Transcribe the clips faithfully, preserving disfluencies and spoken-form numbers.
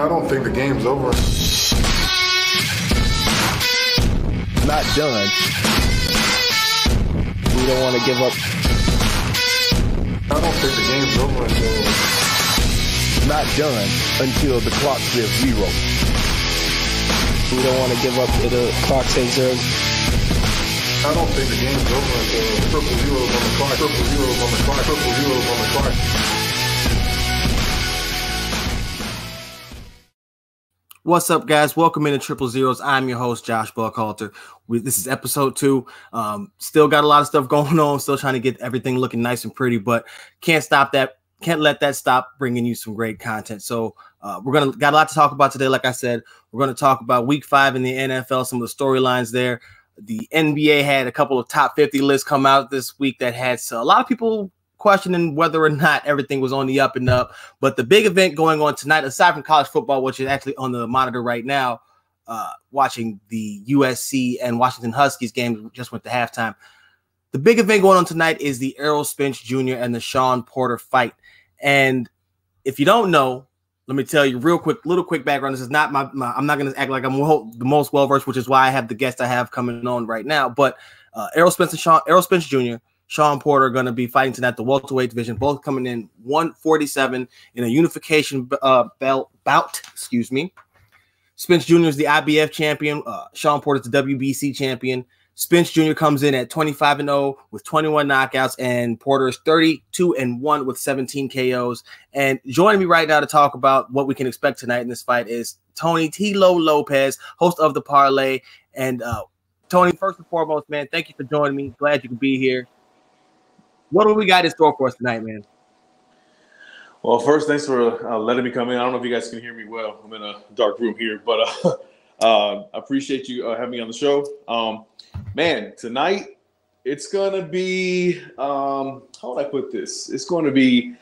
I don't think the game's over. Not done. We don't want to give up. I don't think the game's over until... Not done until the clock says zero. We don't want to give up until the clock says zero. I don't think the game's over until triple zeros on the clock, triple zeros on the clock, triple zeros on the clock. What's up, guys? Welcome into Triple Zeros. I'm your host, Josh Buckhalter. We, this is episode two. Um, still got a lot of stuff going on. Still trying to get everything looking nice and pretty, but can't stop that. Can't let that stop bringing you some great content. So uh, we're gonna got a lot to talk about today. Like I said, we're gonna talk about Week Five in the N F L. Some of the storylines there. The N B A had a couple of top fifty lists come out this week that had so a lot of people questioning whether or not everything was on the up and up. But the big event going on tonight, aside from college football, which is actually on the monitor right now, uh, watching the U S C and Washington Huskies game, just went to halftime. The big event going on tonight is the Errol Spence Junior and the Sean Porter fight. And if you don't know, let me tell you real quick, little quick background. This is not my, my I'm not going to act like I'm the most well-versed, which is why I have the guest I have coming on right now. But uh, Errol Spence and Sean, Errol Spence Junior, Sean Porter are going to be fighting tonight, the welterweight division, both coming in one forty-seven in a unification uh, belt bout. Excuse me. Spence Junior is the I B F champion. Uh, Sean Porter is the W B C champion. Spence Junior comes in at twenty-five and oh with twenty-one knockouts, and Porter is thirty-two and one with seventeen K Os. And joining me right now to talk about what we can expect tonight in this fight is Tony T-Lo Lopez, host of The Parlay. And uh, Tony, first and foremost, man, thank you for joining me. Glad you could be here. What do we got in store for us tonight, man? Well, first, thanks for uh, letting me come in. I don't know if you guys can hear me well. I'm in a dark room here, but I uh, uh, appreciate you uh, having me on the show. Um, man, tonight, it's going to be, um, how would I put this? It's going to be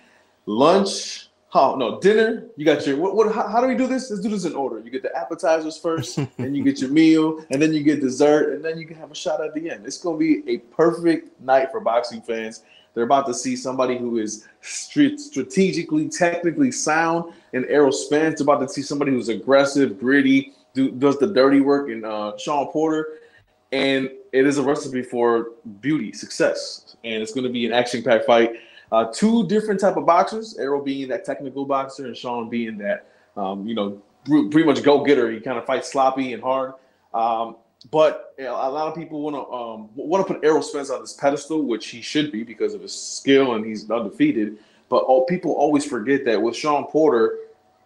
lunch. Oh, no, dinner. You got your, what, what, how, how do we do this? Let's do this in order. You get the appetizers first, then you get your meal, and then you get dessert, and then you can have a shot at the end. It's going to be a perfect night for boxing fans. They're about to see somebody who is strategically, technically sound in Errol Spence. About to see somebody who's aggressive, gritty, do, does the dirty work in uh, Sean Porter. And it is a recipe for beauty, success. And it's going to be an action-packed fight. Uh, two different type of boxers, Errol being that technical boxer and Sean being that, um, you know, pretty much go-getter. He kind of fights sloppy and hard. Um But you know, a lot of people want to um, want to put Errol Spence on this pedestal, which he should be because of his skill and he's undefeated. But all, people always forget that with Sean Porter,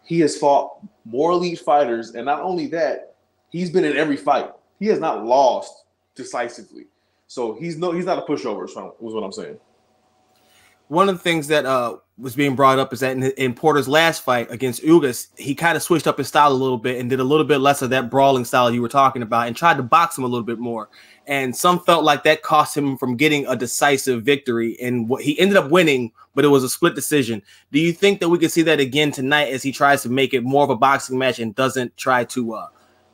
he has fought more elite fighters. And not only that, he's been in every fight. He has not lost decisively. So he's no he's not a pushover, Sean, was what I'm saying. One of the things that uh, was being brought up is that in, in Porter's last fight against Ugas, he kind of switched up his style a little bit and did a little bit less of that brawling style you were talking about and tried to box him a little bit more. And some felt like that cost him from getting a decisive victory. And what he ended up winning, but it was a split decision. Do you think that we could see that again tonight as he tries to make it more of a boxing match and doesn't try to uh,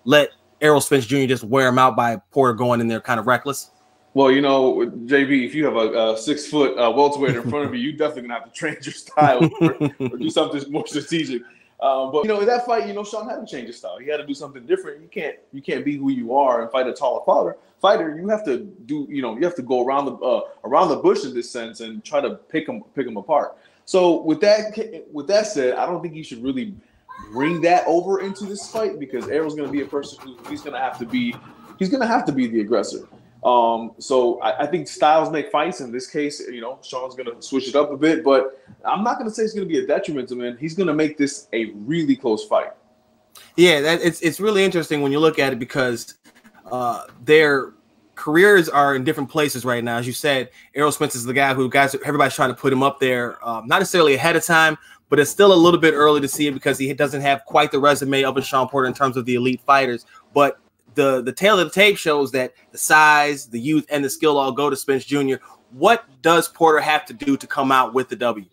let Errol Spence Junior just wear him out by Porter going in there kind of reckless? Well, you know, J B, if you have a, a six-foot uh, welterweight in front of you, you definitely gonna have to change your style or, or do something more strategic. Um, but you know, in that fight, you know, Sean had to change his style. He had to do something different. You can't, you can't be who you are and fight a taller fighter. Fighter, you have to do, you know, you have to go around the uh, around the bush in this sense and try to pick them, pick them apart. So with that, with that said, I don't think you should really bring that over into this fight because Errol's gonna be a person who he's gonna have to be, he's gonna have to be the aggressor. Um, so I, I think styles make fights. In this case, you know, Sean's going to switch it up a bit, but I'm not going to say it's going to be a detriment to him. He's going to make this a really close fight. Yeah, that, it's it's really interesting when you look at it because uh, their careers are in different places right now. As you said, Errol Spence is the guy who guys everybody's trying to put him up there, um, not necessarily ahead of time, but it's still a little bit early to see it because he doesn't have quite the resume of a Sean Porter in terms of the elite fighters, but The the tail of the tape shows that the size, the youth, and the skill all go to Spence Junior What does Porter have to do to come out with the W?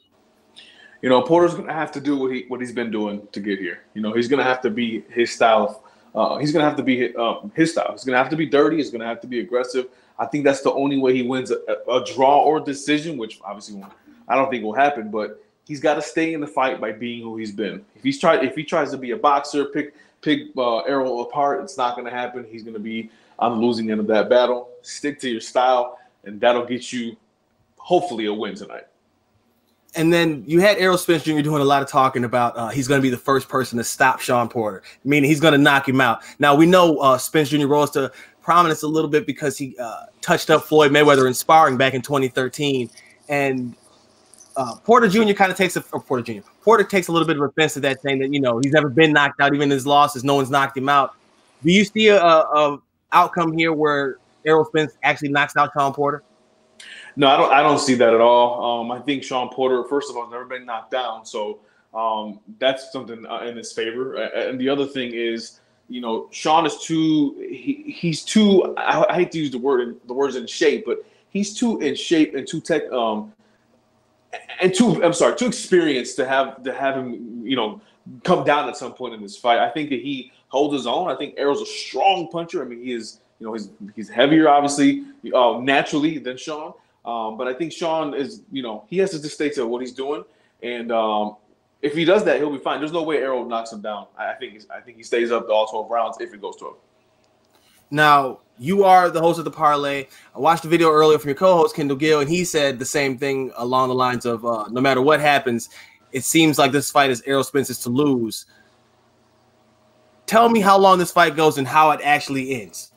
You know, Porter's going to have to do what he what he's been doing to get here. You know, he's going to have to be his style. Uh, he's going to have to be um, his style. He's going to have to be dirty. He's going to have to be aggressive. I think that's the only way he wins a, a draw or decision, which obviously won't, I don't think will happen. But he's got to stay in the fight by being who he's been. If he's tried, if he tries to be a boxer, pick pick uh, Errol apart, it's not going to happen. He's going to be on the losing end of that battle. Stick to your style, and that'll get you hopefully a win tonight. And then you had Errol Spence Junior doing a lot of talking about uh, he's going to be the first person to stop Sean Porter, meaning he's going to knock him out. Now, we know uh, Spence Junior rose to prominence a little bit because he uh, touched up Floyd Mayweather in sparring back in twenty thirteen. And uh, Porter Junior kind of takes a or Porter Junior Porter takes a little bit of offense to that, saying that, you know, he's never been knocked out, even in his losses. No one's knocked him out. Do you see a, a, a outcome here where Errol Spence actually knocks out Sean Porter? No, I don't. I don't see that at all. Um, I think Sean Porter, first of all, has never been knocked down, so um, that's something uh, in his favor. And the other thing is, you know, Sean is too. He, he's too. I, I hate to use the word. The words in shape, but he's too in shape and too tech. Um, and too. I'm sorry, too experienced to have to have him, you know, come down at some point in this fight. I think that he holds his own. I think Errol's a strong puncher. I mean, he is. You know, he's he's heavier, obviously, uh, naturally than Sean. Um, but I think Sean is, you know, he has to just stay to what he's doing. And um, if he does that, he'll be fine. There's no way Errol knocks him down. I think he's, I think he stays up all twelve rounds if it goes twelve. Now, you are the host of the parlay. I watched the video earlier from your co-host, Kendall Gill, and he said the same thing along the lines of uh, no matter what happens, it seems like this fight is Errol Spence's to lose. Tell me how long this fight goes and how it actually ends.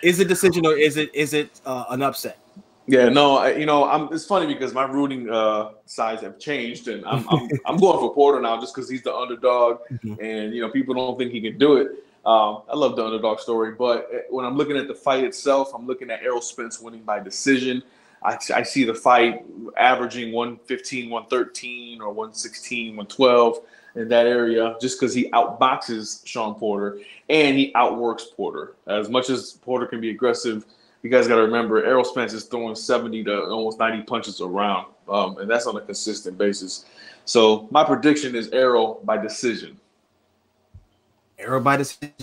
Is it decision or is it is it uh, an upset? Yeah, no, I, you know, I'm, it's funny because my rooting uh, sides have changed, and I'm I'm, I'm going for Porter now just because he's the underdog, mm-hmm. and you know people don't think he can do it. Um, I love the underdog story, but when I'm looking at the fight itself, I'm looking at Errol Spence winning by decision. I, I see the fight averaging one fifteen, one thirteen, or one sixteen, one twelve in that area, just because he outboxes Sean Porter and he outworks Porter. As much as Porter can be aggressive, you guys got to remember, Errol Spence is throwing seventy to almost ninety punches around, um, and that's on a consistent basis. So my prediction is Errol by decision. Errol by decision.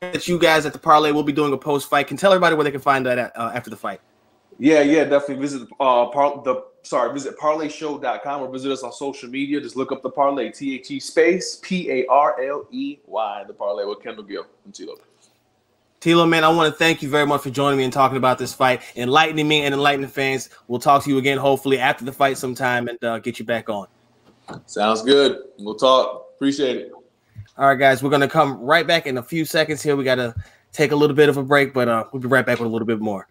That you guys at the parlay will be doing a post-fight. Can tell everybody where they can find that at, uh, after the fight. Yeah, yeah, definitely visit uh, par- the sorry visit parlay show dot com or visit us on social media. Just look up the parlay, T H E space P A R L E Y, the parlay with Kendall Gill and Tilo. Tilo, man, I want to thank you very much for joining me and talking about this fight, enlightening me and enlightening fans. We'll talk to you again, hopefully after the fight sometime, and uh, get you back on. Sounds good. We'll talk. Appreciate it. All right, guys, we're going to come right back in a few seconds here. We got to take a little bit of a break, but uh, we'll be right back with a little bit more.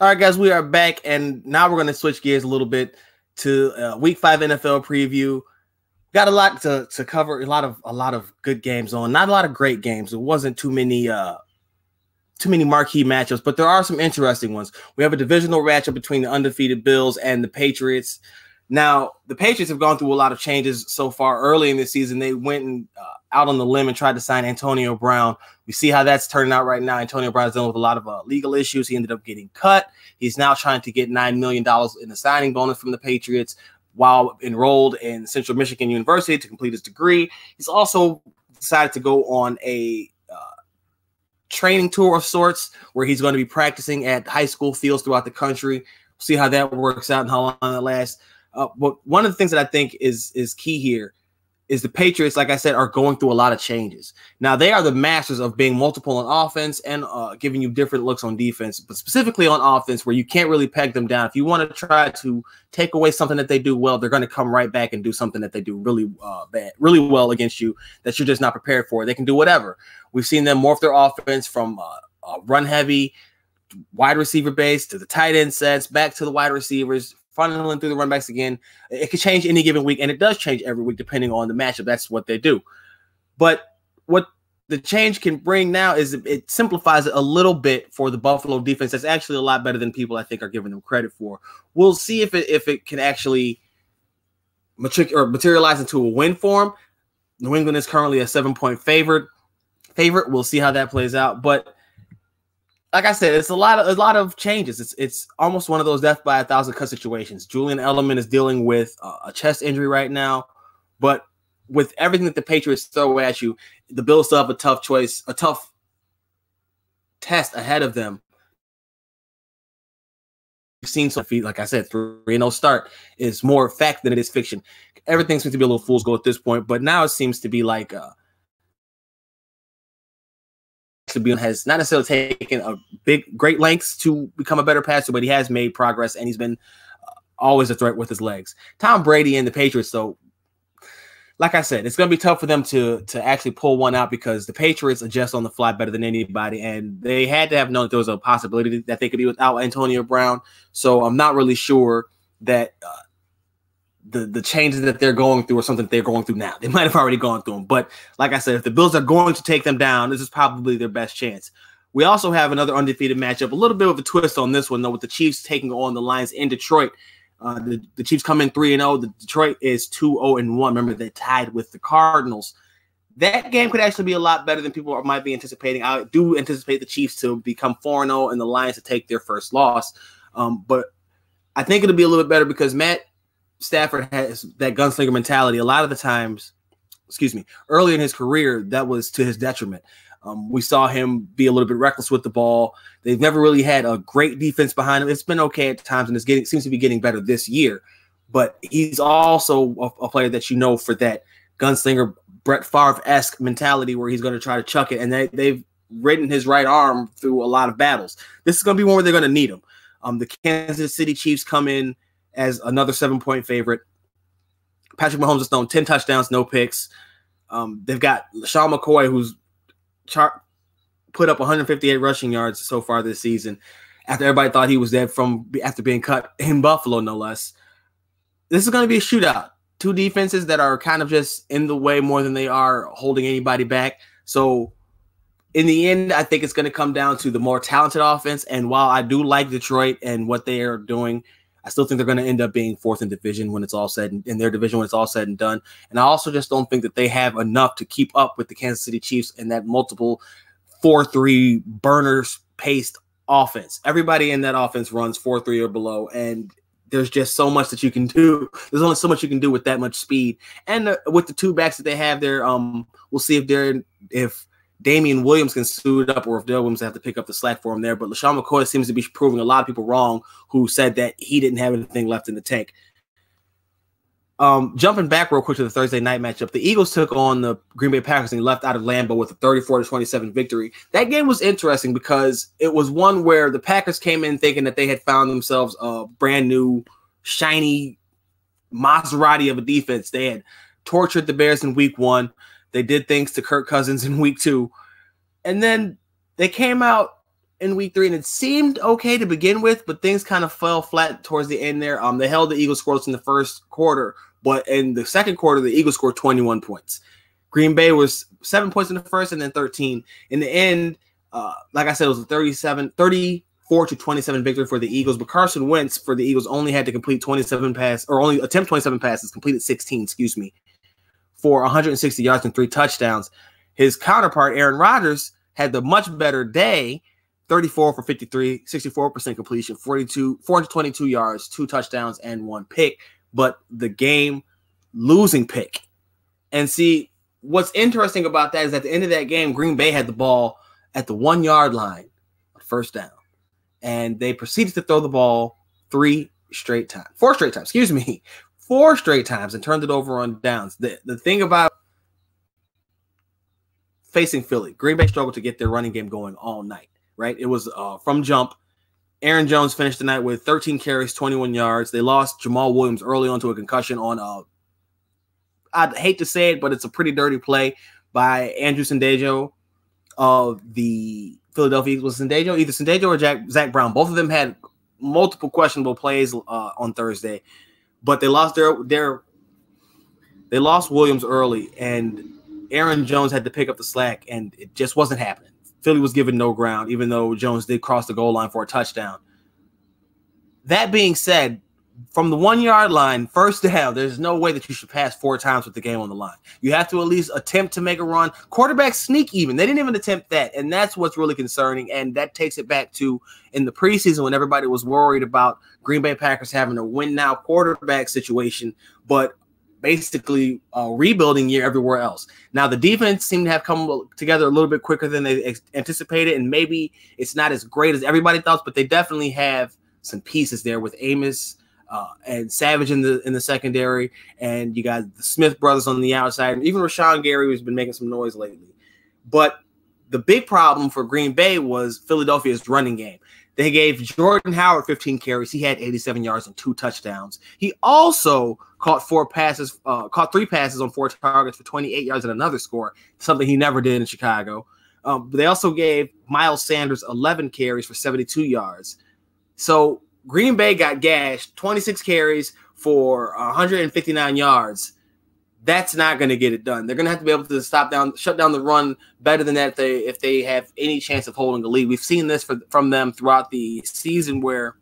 All right, guys, we are back, and now we're going to switch gears a little bit to uh, Week Five N F L preview. Got a lot to, to cover, a lot of a lot of good games on, not a lot of great games. It wasn't too many uh, too many marquee matchups, but there are some interesting ones. We have a divisional matchup between the undefeated Bills and the Patriots. Now, the Patriots have gone through a lot of changes so far. Early in this season, they went and, uh, out on the limb and tried to sign Antonio Brown. We see how that's turning out right now. Antonio Brown's dealing with a lot of uh, legal issues. He ended up getting cut. He's now trying to get nine million dollars in a signing bonus from the Patriots while enrolled in Central Michigan University to complete his degree. He's also decided to go on a training tour of sorts where he's going to be practicing at high school fields throughout the country. We'll see how that works out and how long that lasts. Uh, but one of the things that I think is is key here is the Patriots, like I said, are going through a lot of changes. Now, they are the masters of being multiple on offense and uh, giving you different looks on defense, but specifically on offense where you can't really peg them down. If you want to try to take away something that they do well, they're going to come right back and do something that they do really uh, bad, really well against you that you're just not prepared for. They can do whatever. We've seen them morph their offense from uh, uh, run-heavy, wide receiver base to the tight end sets, back to the wide receivers, funneling through the run backs again. It could change any given week, and it does change every week depending on the matchup. That's what they do. But what the change can bring now is it simplifies it a little bit for the Buffalo defense. That's actually a lot better than people, I think, are giving them credit for. We'll see if it, if it can actually matric- or materialize into a win form. New England is currently a seven-point favorite. Favorite. We'll see how that plays out. But like I said, it's a lot of a lot of changes. It's it's almost one of those death by a thousand cut situations. Julian Edelman is dealing with a chest injury right now, but with everything that the Patriots throw at you, the Bills still have a tough choice, a tough test ahead of them. We've seen some feet, like I said, three and oh start is more fact than it is fiction. Everything seems to be a little fool's goal at this point, but now it seems to be like uh, to be has not necessarily taken a big, great lengths to become a better passer, but he has made progress and he's been uh, always a threat with his legs. Tom Brady and the Patriots, though, like I said, it's going to be tough for them to to actually pull one out because the Patriots adjust on the fly better than anybody, and they had to have known that there was a possibility that they could be without Antonio Brown. So I'm not really sure that uh, the, the changes that they're going through are something that they're going through now. They might have already gone through them. But like I said, if the Bills are going to take them down, this is probably their best chance. We also have another undefeated matchup, a little bit of a twist on this one, though, with the Chiefs taking on the Lions in Detroit. Uh, the, the Chiefs come in three and oh. The Detroit is two oh and one. Remember, they tied with the Cardinals. That game could actually be a lot better than people might be anticipating. I do anticipate the Chiefs to become four and oh and the Lions to take their first loss. Um, but I think it'll be a little bit better because Matt Stafford has that gunslinger mentality. A lot of the times, excuse me, early in his career, that was to his detriment. Um, we saw him be a little bit reckless with the ball. They've never really had a great defense behind him. It's been okay at times, and it's getting seems to be getting better this year. But he's also a, a player that you know for that gunslinger Brett Favre-esque mentality where he's going to try to chuck it, and they, they've ridden his right arm through a lot of battles. This is going to be one where they're going to need him. Um, the Kansas City Chiefs come in as another seven-point favorite. Patrick Mahomes has thrown ten touchdowns, no picks. Um, they've got LeSean McCoy, who's Char- put up one hundred fifty-eight rushing yards so far this season after everybody thought he was dead from after being cut in Buffalo, no less. This is going to be a shootout. Two defenses that are kind of just in the way more than they are holding anybody back. So in the end, I think it's going to come down to the more talented offense. And while I do like Detroit and what they are doing, I still think they're going to end up being fourth in division when it's all said and, in their division when it's all said and done. And I also just don't think that they have enough to keep up with the Kansas City Chiefs and that multiple four three burners paced offense. Everybody in that offense runs four three or below, and there's just so much that you can do. There's only so much you can do with that much speed. And the, with the two backs that they have there, um, we'll see if they're if Damian Williams can suit up or if Dale Williams have to pick up the slack for him there. But LeSean McCoy seems to be proving a lot of people wrong who said that he didn't have anything left in the tank. Um, jumping back real quick to the Thursday night matchup, the Eagles took on the Green Bay Packers and left out of Lambeau with a thirty-four to twenty-seven victory. That game was interesting because it was one where the Packers came in thinking that they had found themselves a brand new, shiny Maserati of a defense. They had tortured the Bears in week one. They did things to Kirk Cousins in week two. And then they came out in week three, and it seemed okay to begin with, but things kind of fell flat towards the end there. Um, they held the Eagles scoreless in the first quarter, but in the second quarter, the Eagles scored twenty-one points. Green Bay was seven points in the first and then thirteen. In the end, uh, like I said, it was a thirty-seven, thirty-four to twenty-seven victory for the Eagles, but Carson Wentz for the Eagles only had to complete twenty-seven passes, or only attempt twenty-seven passes, completed sixteen, excuse me. For one hundred sixty yards and three touchdowns. His counterpart, Aaron Rodgers, had the much better day, thirty-four for fifty-three, sixty-four percent completion, forty-two, four hundred twenty-two yards, two touchdowns, and one pick, but the game-losing pick. And see, what's interesting about that is at the end of that game, Green Bay had the ball at the one-yard line, first down, and they proceeded to throw the ball three straight times, four straight times, excuse me, four straight times and turned it over on downs. The the thing about facing Philly, Green Bay struggled to get their running game going all night, right? It was uh, from jump. Aaron Jones finished the night with thirteen carries, twenty-one yards. They lost Jamal Williams early on to a concussion on a, I'd hate to say it, but it's a pretty dirty play by Andrew Sendejo of the Philadelphia Eagles. Sendejo, either Sendejo or Jack, Zach Brown. Both of them had multiple questionable plays uh, on Thursday. But they lost their, their they lost Williams early, and Aaron Jones had to pick up the slack, and it just wasn't happening. Philly was given no ground, even though Jones did cross the goal line for a touchdown. That being said, from the one-yard line, first down, there's no way that you should pass four times with the game on the line. You have to at least attempt to make a run. Quarterback sneak even. They didn't even attempt that, and that's what's really concerning, and that takes it back to in the preseason when everybody was worried about Green Bay Packers having a win-now quarterback situation, but basically a rebuilding year everywhere else. Now, the defense seemed to have come together a little bit quicker than they anticipated, and maybe it's not as great as everybody thought, but they definitely have some pieces there with Amos Uh, and Savage in the in the secondary, and you got the Smith brothers on the outside, and even Rashawn Gary has been making some noise lately. But the big problem for Green Bay was Philadelphia's running game. They gave Jordan Howard fifteen carries. He had eighty-seven yards and two touchdowns. He also caught four passes, uh, caught three passes on four targets for twenty-eight yards and another score, something he never did in Chicago. Um, but they also gave Miles Sanders eleven carries for seventy-two yards. So Green Bay got gashed, twenty-six carries for one hundred fifty-nine yards. That's not going to get it done. They're going to have to be able to stop down, shut down the run better than that if they, if they have any chance of holding the lead. We've seen this for, from them throughout the season where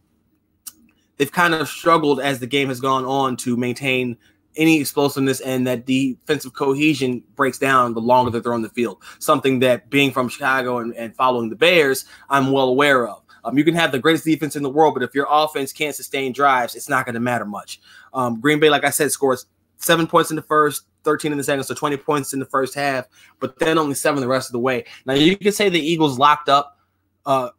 they've kind of struggled as the game has gone on to maintain any explosiveness, and that defensive cohesion breaks down the longer that they're on the field, something that being from Chicago and, and following the Bears, I'm well aware of. Um, you can have the greatest defense in the world, but if your offense can't sustain drives, it's not going to matter much. Um, Green Bay, like I said, scores seven points in the first, thirteen in the second, so twenty points in the first half, but then only seven the rest of the way. Now, you could say the Eagles locked up uh,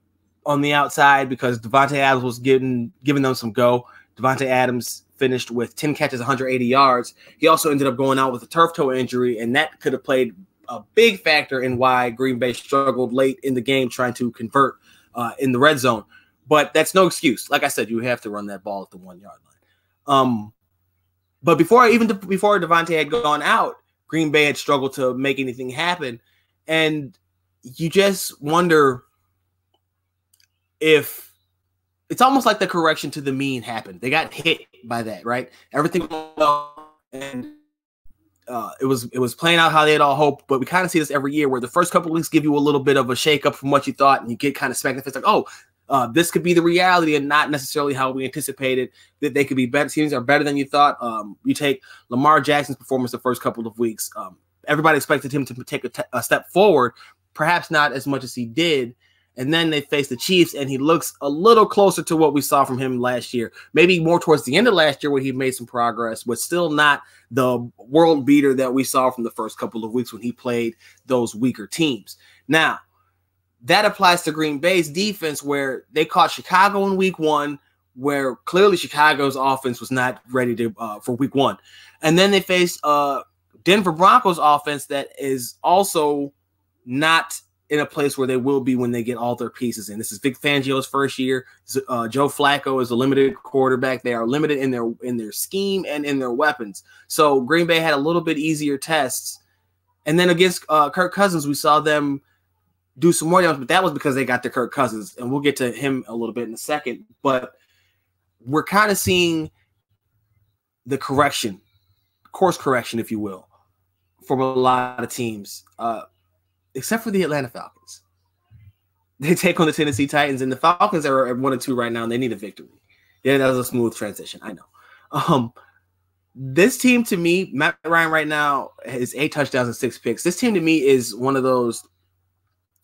on the outside because Davante Adams was giving, giving them some go. Davante Adams finished with ten catches, one hundred eighty yards. He also ended up going out with a turf toe injury, and that could have played a big factor in why Green Bay struggled late in the game trying to convert Uh, in the red zone, but that's no excuse. Like I said, you have to run that ball at the one yard line. Um, but before even before Davante had gone out, Green Bay had struggled to make anything happen, and you just wonder if it's almost like the correction to the mean happened. They got hit by that, right? Everything went well, and Uh, it was it was playing out how they had all hoped, but we kind of see this every year where the first couple of weeks give you a little bit of a shakeup from what you thought, and you get kind of smacked in the face like, oh, uh, this could be the reality and not necessarily how we anticipated that they could be better. Teams are better than you thought. Um, you take Lamar Jackson's performance the first couple of weeks. Um, everybody expected him to take a, te- a step forward, perhaps not as much as he did. And then they face the Chiefs, and he looks a little closer to what we saw from him last year. Maybe more towards the end of last year where he made some progress, but still not the world beater that we saw from the first couple of weeks when he played those weaker teams. Now, that applies to Green Bay's defense where they caught Chicago in week one, where clearly Chicago's offense was not ready to uh, for week one. And then they faced uh, Denver Broncos offense that is also not – in a place where they will be when they get all their pieces in. This is Vic Fangio's first year. Uh, Joe Flacco is a limited quarterback. They are limited in their in their scheme and in their weapons. So Green Bay had a little bit easier tests. And then against uh, Kirk Cousins, we saw them do some more damage, but that was because they got to Kirk Cousins. And we'll get to him a little bit in a second. But we're kind of seeing the correction, course correction, if you will, from a lot of teams. Uh, except for the Atlanta Falcons. They take on the Tennessee Titans, and the Falcons are at one and two right now, and they need a victory. Yeah, that was a smooth transition. I know. Um, this team, to me, Matt Ryan right now is eight touchdowns and six picks. This team, to me, is one of those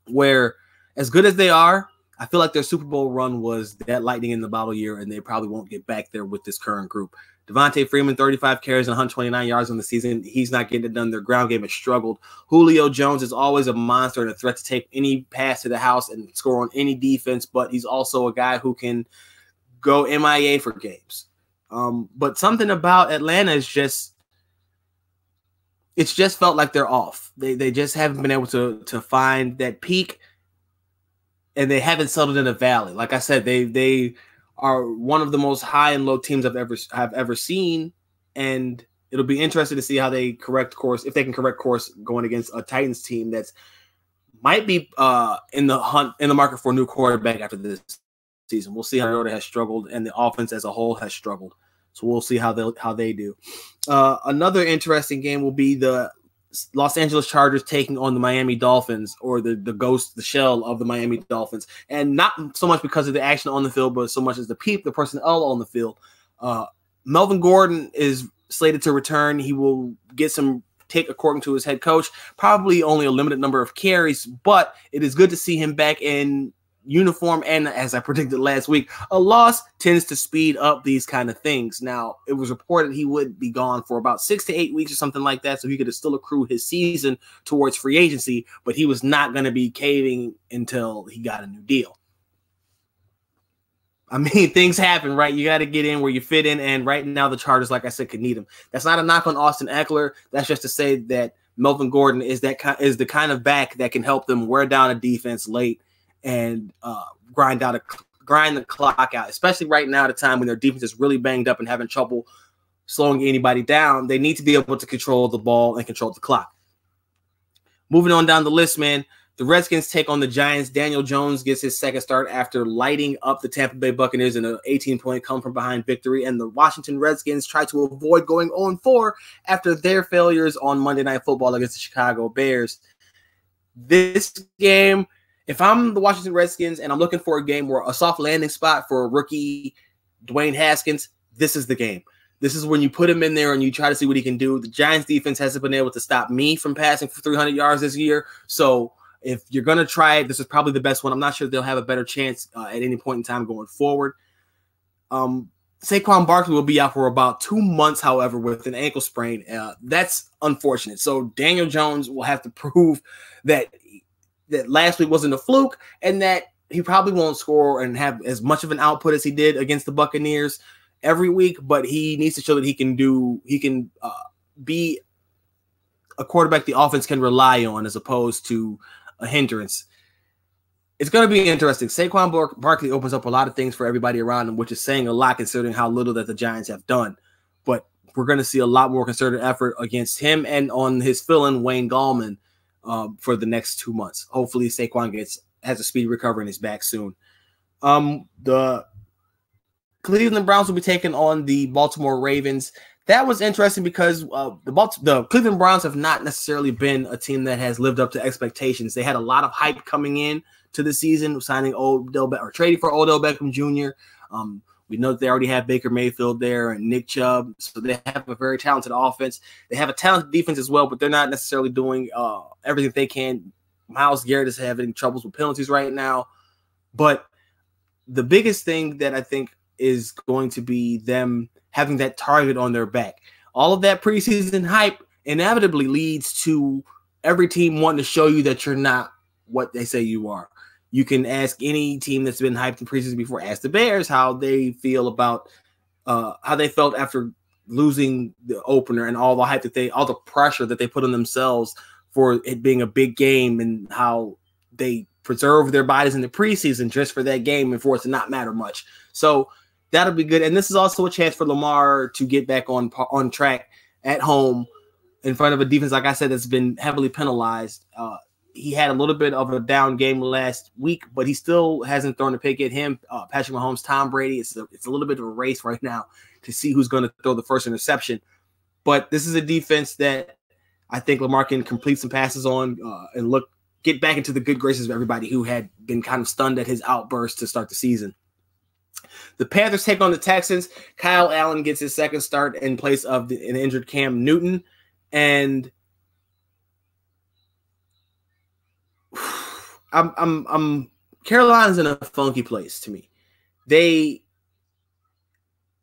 where, as good as they are, I feel like their Super Bowl run was that lightning in the bottle year, and they probably won't get back there with this current group. Devontae Freeman, thirty-five carries and one hundred twenty-nine yards on the season. He's not getting it done. Their ground game has struggled. Julio Jones is always a monster and a threat to take any pass to the house and score on any defense, but he's also a guy who can go M I A for games. Um, but something about Atlanta is just – it's just felt like they're off. They they just haven't been able to to find that peak, and they haven't settled in a valley. Like I said, they they – are one of the most high and low teams I've ever have ever seen, and it'll be interesting to see how they correct course, if they can correct course going against a Titans team that's might be uh, in the hunt in the market for a new quarterback after this season. We'll see how Mariota has struggled, and the offense as a whole has struggled. So we'll see how they how they do. Uh, another interesting game will be the Los Angeles Chargers taking on the Miami Dolphins, or the, the ghost, the shell of the Miami Dolphins. And not so much because of the action on the field, but so much as the peep, the personnel on the field. Uh, Melvin Gordon is slated to return. He will get some take, according to his head coach, probably only a limited number of carries, but it is good to see him back in uniform. And as I predicted last week, a loss tends to speed up these kind of things. Now, it was reported he would be gone for about six to eight weeks or something like that, so he could still accrue his season towards free agency, but he was not going to be caving until he got a new deal. I mean, things happen, right? You got to get in where you fit in, and right now the Chargers, like I said, could need him. That's not a knock on Austin Eckler. That's just to say that Melvin Gordon is that is the kind of back that can help them wear down a defense late and uh, grind out a grind the clock out, especially right now at a time when their defense is really banged up and having trouble slowing anybody down. They need to be able to control the ball and control the clock. Moving on down the list, man. The Redskins take on the Giants. Daniel Jones gets his second start after lighting up the Tampa Bay Buccaneers in an eighteen-point come-from-behind victory, and the Washington Redskins try to avoid going oh and four after their failures on Monday Night Football against the Chicago Bears. This game, if I'm the Washington Redskins and I'm looking for a game where a soft landing spot for rookie Dwayne Haskins, this is the game. This is when you put him in there and you try to see what he can do. The Giants defense hasn't been able to stop me from passing for three hundred yards this year, so if you're going to try it, this is probably the best one. I'm not sure they'll have a better chance uh, at any point in time going forward. Um, Saquon Barkley will be out for about two months, however, with an ankle sprain. Uh, that's unfortunate. So Daniel Jones will have to prove that that last week wasn't a fluke and that he probably won't score and have as much of an output as he did against the Buccaneers every week, but he needs to show that he can do – he can uh, be a quarterback the offense can rely on as opposed to – a hindrance. It's going to be interesting. Saquon Bar- Barkley opens up a lot of things for everybody around him, which is saying a lot considering how little that the Giants have done. But we're going to see a lot more concerted effort against him and on his fill-in Wayne Gallman um, for the next two months. Hopefully Saquon gets has a speed recovery and is back soon. Um, the Cleveland Browns will be taking on the Baltimore Ravens. That was interesting because uh, the, Balt- the Cleveland Browns have not necessarily been a team that has lived up to expectations. They had a lot of hype coming in to the season, signing Odell Be- or trading for Odell Beckham Junior Um, we know that they already have Baker Mayfield there and Nick Chubb, so they have a very talented offense. They have a talented defense as well, but they're not necessarily doing uh, everything they can. Myles Garrett is having troubles with penalties right now. But the biggest thing that I think is going to be them having that target on their back. All of that preseason hype inevitably leads to every team wanting to show you that you're not what they say you are. You can ask any team that's been hyped in preseason before, ask the Bears how they feel about uh, how they felt after losing the opener and all the hype that they, all the pressure that they put on themselves for it being a big game and how they preserve their bodies in the preseason just for that game and for it to not matter much. So that'll be good. And this is also a chance for Lamar to get back on on track at home in front of a defense, like I said, that's been heavily penalized. Uh, he had a little bit of a down game last week, but he still hasn't thrown a pick at him. Uh, Patrick Mahomes, Tom Brady, it's a, it's a little bit of a race right now to see who's going to throw the first interception. But this is a defense that I think Lamar can complete some passes on uh, and look get back into the good graces of everybody who had been kind of stunned at his outburst to start the season. The Panthers take on the Texans. Kyle Allen gets his second start in place of the, an injured Cam Newton. And I'm, I'm, I'm Carolina's in a funky place to me. They,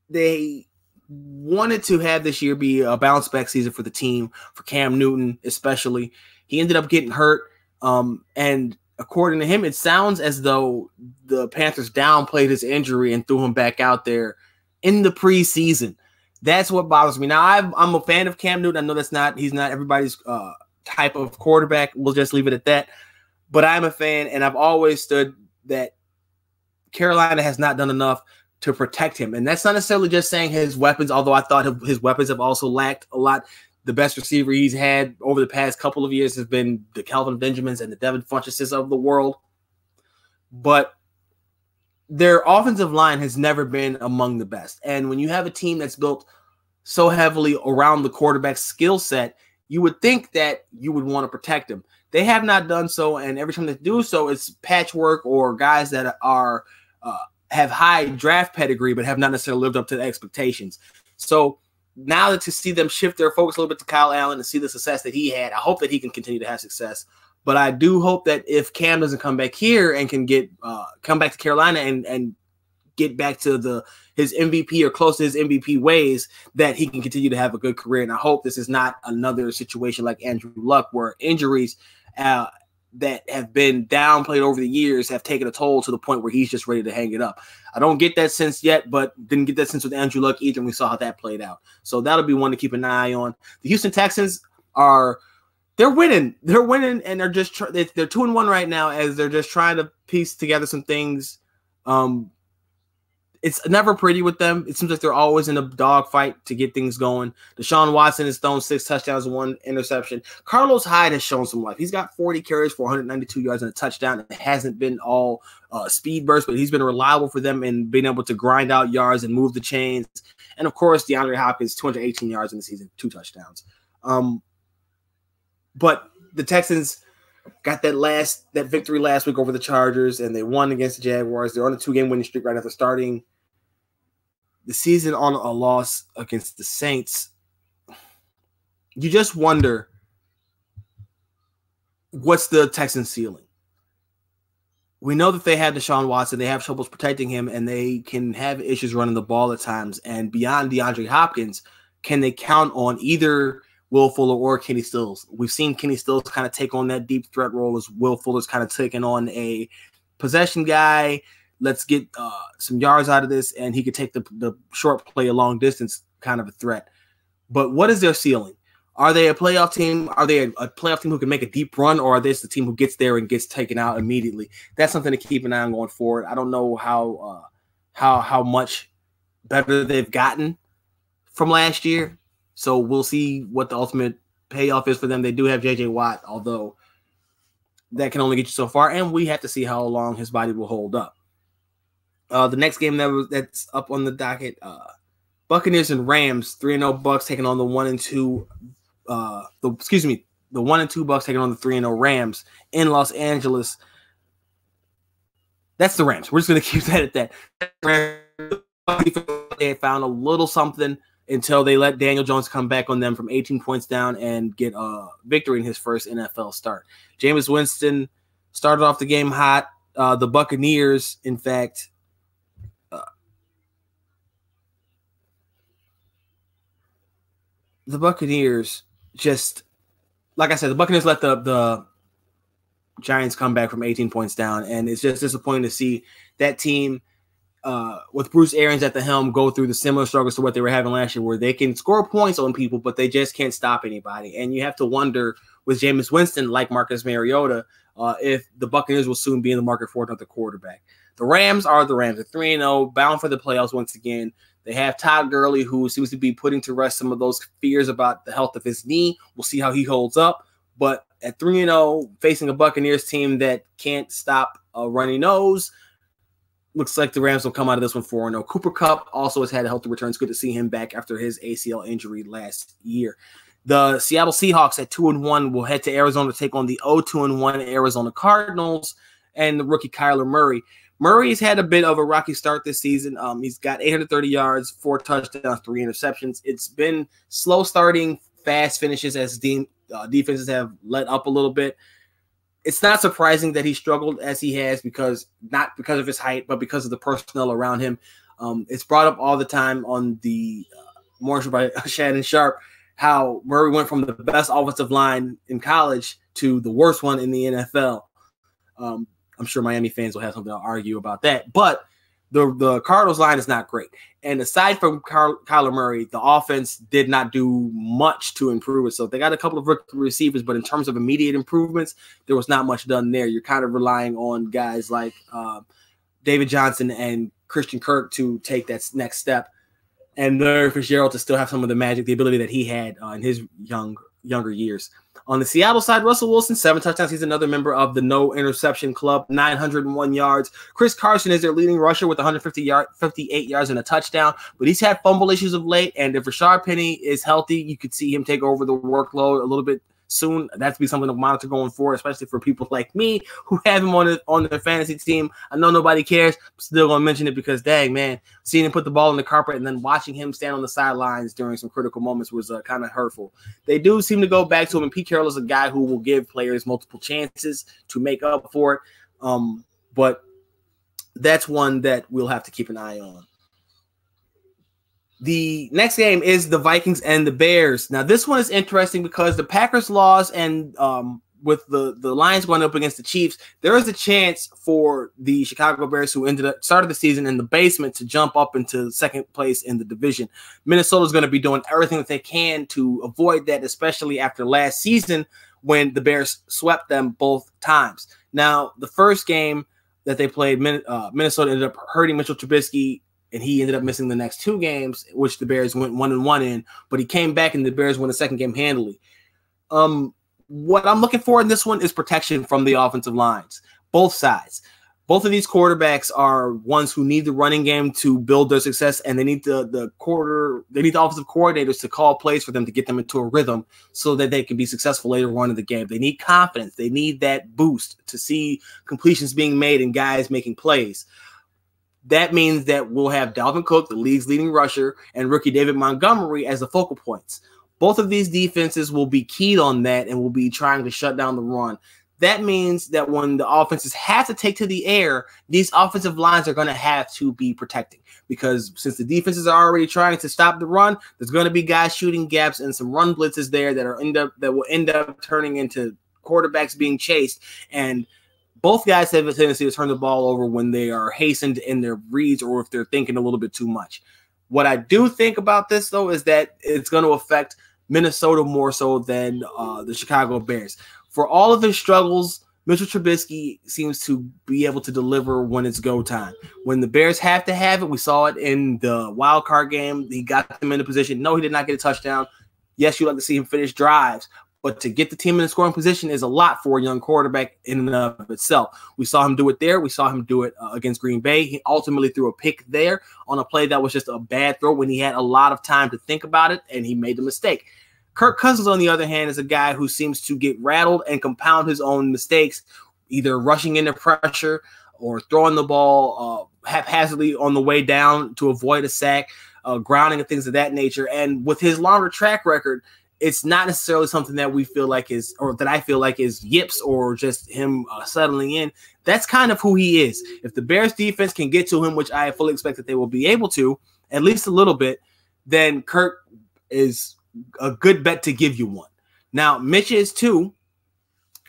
they wanted to have this year be a bounce back season for the team, for Cam Newton especially. He ended up getting hurt. Um, and according to him, it sounds as though the Panthers downplayed his injury and threw him back out there in the preseason. That's what bothers me. Now, I've, I'm a fan of Cam Newton. I know that's not he's not everybody's uh, type of quarterback. We'll just leave it at that. But I'm a fan, and I've always stood that Carolina has not done enough to protect him. And that's not necessarily just saying his weapons, although I thought his weapons have also lacked a lot. The best receiver he's had over the past couple of years has been the Kelvin Benjamins and the Devin Funchesses of the world. But their offensive line has never been among the best. And when you have a team that's built so heavily around the quarterback skill set, you would think that you would want to protect him. They have not done so, and every time they do so, it's patchwork or guys that are uh, have high draft pedigree but have not necessarily lived up to the expectations. So now that to see them shift their focus a little bit to Kyle Allen and see the success that he had, I hope that he can continue to have success. But I do hope that if Cam doesn't come back here and can get uh, come back to Carolina and and get back to the his M V P or close to his M V P ways, that he can continue to have a good career. And I hope this is not another situation like Andrew Luck, where injuries uh, that have been downplayed over the years have taken a toll to the point where he's just ready to hang it up. I don't get that sense yet, but didn't get that sense with Andrew Luck either, and we saw how that played out. So that'll be one to keep an eye on. The Houston Texans are They're winning. They're winning, and they're just tr- they're two and one right now, as they're just trying to piece together some things. Um, it's never pretty with them. It seems like they're always in a dogfight to get things going. Deshaun Watson has thrown six touchdowns and one interception. Carlos Hyde has shown some life. He's got forty carries for one hundred ninety-two yards and a touchdown. It hasn't been all uh, speed bursts, but he's been reliable for them in being able to grind out yards and move the chains. And of course, DeAndre Hopkins, two hundred eighteen yards in the season, two touchdowns. Um, But the Texans got that last that victory last week over the Chargers, and they won against the Jaguars. They're on a two-game winning streak right after starting the season on a loss against the Saints. You just wonder, what's the Texans' ceiling? We know that they have Deshaun Watson. They have troubles protecting him, and they can have issues running the ball at times. And beyond DeAndre Hopkins, can they count on either – Will Fuller or Kenny Stills? We've seen Kenny Stills kind of take on that deep threat role as Will Fuller's kind of taking on a possession guy. Let's get uh, some yards out of this, and he could take the, the short play a long distance kind of a threat. But what is their ceiling? Are they a playoff team? Are they a, a playoff team who can make a deep run, or are they the team who gets there and gets taken out immediately? That's something to keep an eye on going forward. I don't know how uh, how how much better they've gotten from last year. So we'll see what the ultimate payoff is for them. They do have J J Watt, although that can only get you so far, and we have to see how long his body will hold up. Uh, the next game that was, that's up on the docket, uh, Buccaneers and Rams, three and oh Bucks taking on the one and two uh, – excuse me, the one and two Bucks taking on the three and oh Rams in Los Angeles. That's the Rams. We're just going to keep that at that. They found a little something – until they let Daniel Jones come back on them from eighteen points down and get a victory in his first N F L start. Jameis Winston started off the game hot. Uh, the Buccaneers, in fact, uh, the Buccaneers just, like I said, the Buccaneers let the, the Giants come back from eighteen points down, and it's just disappointing to see that team Uh, with Bruce Arians at the helm go through the similar struggles to what they were having last year, where they can score points on people, but they just can't stop anybody. And you have to wonder with Jameis Winston, like Marcus Mariota, uh, if the Buccaneers will soon be in the market for another quarterback. The Rams are the Rams. They're three and oh, bound for the playoffs once again. They have Todd Gurley, who seems to be putting to rest some of those fears about the health of his knee. We'll see how he holds up. But at three and oh, facing a Buccaneers team that can't stop a runny nose, looks like the Rams will come out of this one four and oh. Cooper Kupp also has had a healthy return. It's good to see him back after his A C L injury last year. The Seattle Seahawks at two and one will head to Arizona to take on the oh two and one Arizona Cardinals and the rookie Kyler Murray. Murray's had a bit of a rocky start this season. Um, he's got eight hundred thirty yards, four touchdowns, three interceptions. It's been slow starting, fast finishes as de- uh, defenses have let up a little bit. It's not surprising that he struggled as he has, because not because of his height, but because of the personnel around him. Um, it's brought up all the time on the uh, morning show by Shannon Sharp, how Murray went from the best offensive line in college to the worst one in the N F L. Um, I'm sure Miami fans will have something to argue about that, but the, the Cardinals line is not great. And aside from Car- Kyler Murray, the offense did not do much to improve it. So they got a couple of rookie receivers, but in terms of immediate improvements, there was not much done there. You're kind of relying on guys like uh, David Johnson and Christian Kirk to take that next step, and Larry Fitzgerald to still have some of the magic, the ability that he had uh, in his young younger years. On the Seattle side, Russell Wilson, seven touchdowns. He's another member of the no interception club, nine hundred one yards. Chris Carson is their leading rusher with one hundred fifty yard, fifty-eight yards and a touchdown, but he's had fumble issues of late. And if Rashad Penny is healthy, you could see him take over the workload a little bit soon. That's be something to monitor going forward, especially for people like me who have him on the, on their fantasy team. I know nobody cares. I'm still going to mention it because, dang, man, seeing him put the ball in the carpet and then watching him stand on the sidelines during some critical moments was uh, kind of hurtful. They do seem to go back to him, and Pete Carroll is a guy who will give players multiple chances to make up for it. Um, but that's one that we'll have to keep an eye on. The next game is the Vikings and the Bears. Now, this one is interesting because the Packers lost, and um, with the, the Lions going up against the Chiefs, there is a chance for the Chicago Bears, who ended up started the season in the basement, to jump up into second place in the division. Minnesota is going to be doing everything that they can to avoid that, especially after last season when the Bears swept them both times. Now, the first game that they played, uh, Minnesota ended up hurting Mitchell Trubisky, and he ended up missing the next two games, which the Bears went one and one in. But he came back, and the Bears won the second game handily. Um, what I'm looking for in this one is protection from the offensive lines, both sides. Both of these quarterbacks are ones who need the running game to build their success, and they need the the quarter. They need the offensive coordinators to call plays for them to get them into a rhythm, so that they can be successful later on in the game. They need confidence. They need that boost to see completions being made and guys making plays. That means that we'll have Dalvin Cook, the league's leading rusher, and rookie David Montgomery as the focal points. Both of these defenses will be keyed on that and will be trying to shut down the run. That means that when the offenses have to take to the air, these offensive lines are going to have to be protecting, because since the defenses are already trying to stop the run, there's going to be guys shooting gaps and some run blitzes there that are end up that will end up turning into quarterbacks being chased. And both guys have a tendency to turn the ball over when they are hastened in their reads or if they're thinking a little bit too much. What I do think about this, though, is that it's going to affect Minnesota more so than uh, the Chicago Bears. For all of his struggles, Mitchell Trubisky seems to be able to deliver when it's go time. When the Bears have to have it, we saw it in the wild card game. He got them into position. No, he did not get a touchdown. Yes, you'd like to see him finish drives, but to get the team in a scoring position is a lot for a young quarterback in and of itself. We saw him do it there. We saw him do it uh, against Green Bay. He ultimately threw a pick there on a play that was just a bad throw when he had a lot of time to think about it, and he made the mistake. Kirk Cousins, on the other hand, is a guy who seems to get rattled and compound his own mistakes, either rushing into pressure or throwing the ball uh, haphazardly on the way down to avoid a sack, uh, grounding and things of that nature. And with his longer track record, it's not necessarily something that we feel like is, or that I feel like is yips or just him uh, settling in. That's kind of who he is. If the Bears defense can get to him, which I fully expect that they will be able to, at least a little bit, then Kirk is a good bet to give you one. Now, Mitch is too.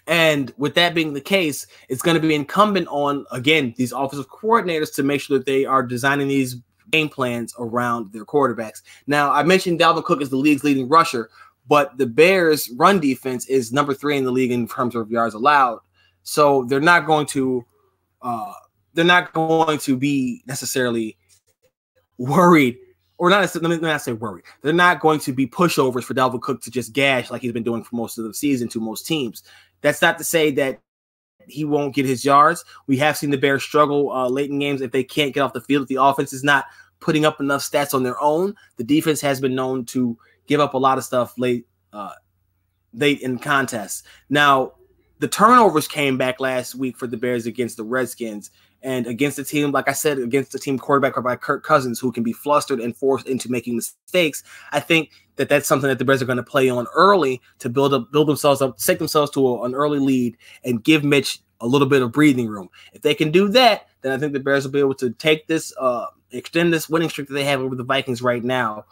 And with that being the case, it's going to be incumbent on, again, these offensive coordinators to make sure that they are designing these game plans around their quarterbacks. Now, I mentioned Dalvin Cook is the league's leading rusher, but the Bears' run defense is number three in the league in terms of yards allowed. So they're not going to uh, they're not going to be necessarily worried, or not, let me not say worried. They're not going to be pushovers for Dalvin Cook to just gash like he's been doing for most of the season to most teams. That's not to say that he won't get his yards. We have seen the Bears struggle uh, late in games if they can't get off the field. If the offense is not putting up enough stats on their own, the defense has been known to give up a lot of stuff late uh, late in contests. Now, the turnovers came back last week for the Bears against the Redskins and against the team, like I said, against the team quarterback by Kirk Cousins, who can be flustered and forced into making mistakes. I think that that's something that the Bears are going to play on early to build up, build themselves up, take themselves to a, an early lead and give Mitch a little bit of breathing room. If they can do that, then I think the Bears will be able to take this, uh, extend this winning streak that they have over the Vikings right now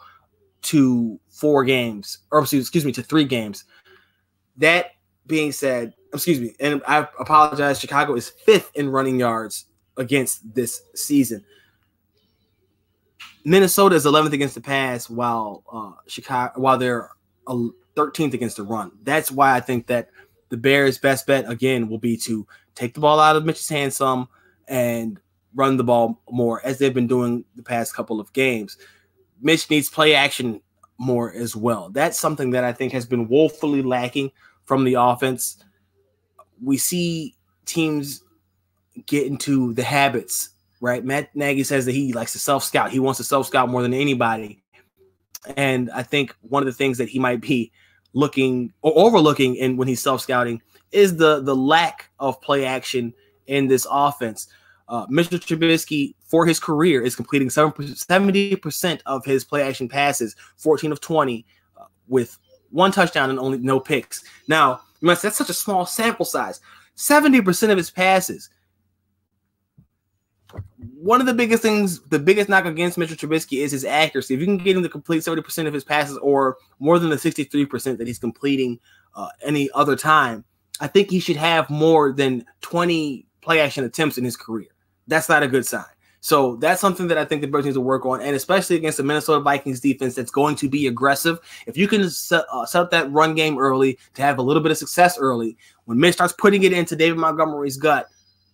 to four games, or excuse me, to three games. That being said, excuse me, and I apologize, Chicago is fifth in running yards against this season. Minnesota is eleventh against the pass, while uh, Chicago, while they're thirteenth against the run. That's why I think that the Bears' best bet, again, will be to take the ball out of Mitch's hands some and run the ball more, as they've been doing the past couple of games. Mitch needs play action more as well. That's something that I think has been woefully lacking from the offense. We see teams get into the habits, right? Matt Nagy says that he likes to self-scout. He wants to self-scout more than anybody. And I think one of the things that he might be looking or overlooking in when he's self-scouting is the, the lack of play action in this offense. Uh, Mitchell Trubisky, for his career, is completing seventy percent of his play action passes, fourteen of twenty, uh, with one touchdown and only no picks. Now, you must, that's such a small sample size. seventy percent of his passes. One of the biggest things, the biggest knock against Mitchell Trubisky is his accuracy. If you can get him to complete seventy percent of his passes or more than the sixty-three percent that he's completing uh, any other time, I think he should have more than twenty play action attempts in his career. That's not a good sign. So that's something that I think the Bears need to work on, and especially against the Minnesota Vikings defense that's going to be aggressive. If you can set, uh, set up that run game early to have a little bit of success early, when Mitch starts putting it into David Montgomery's gut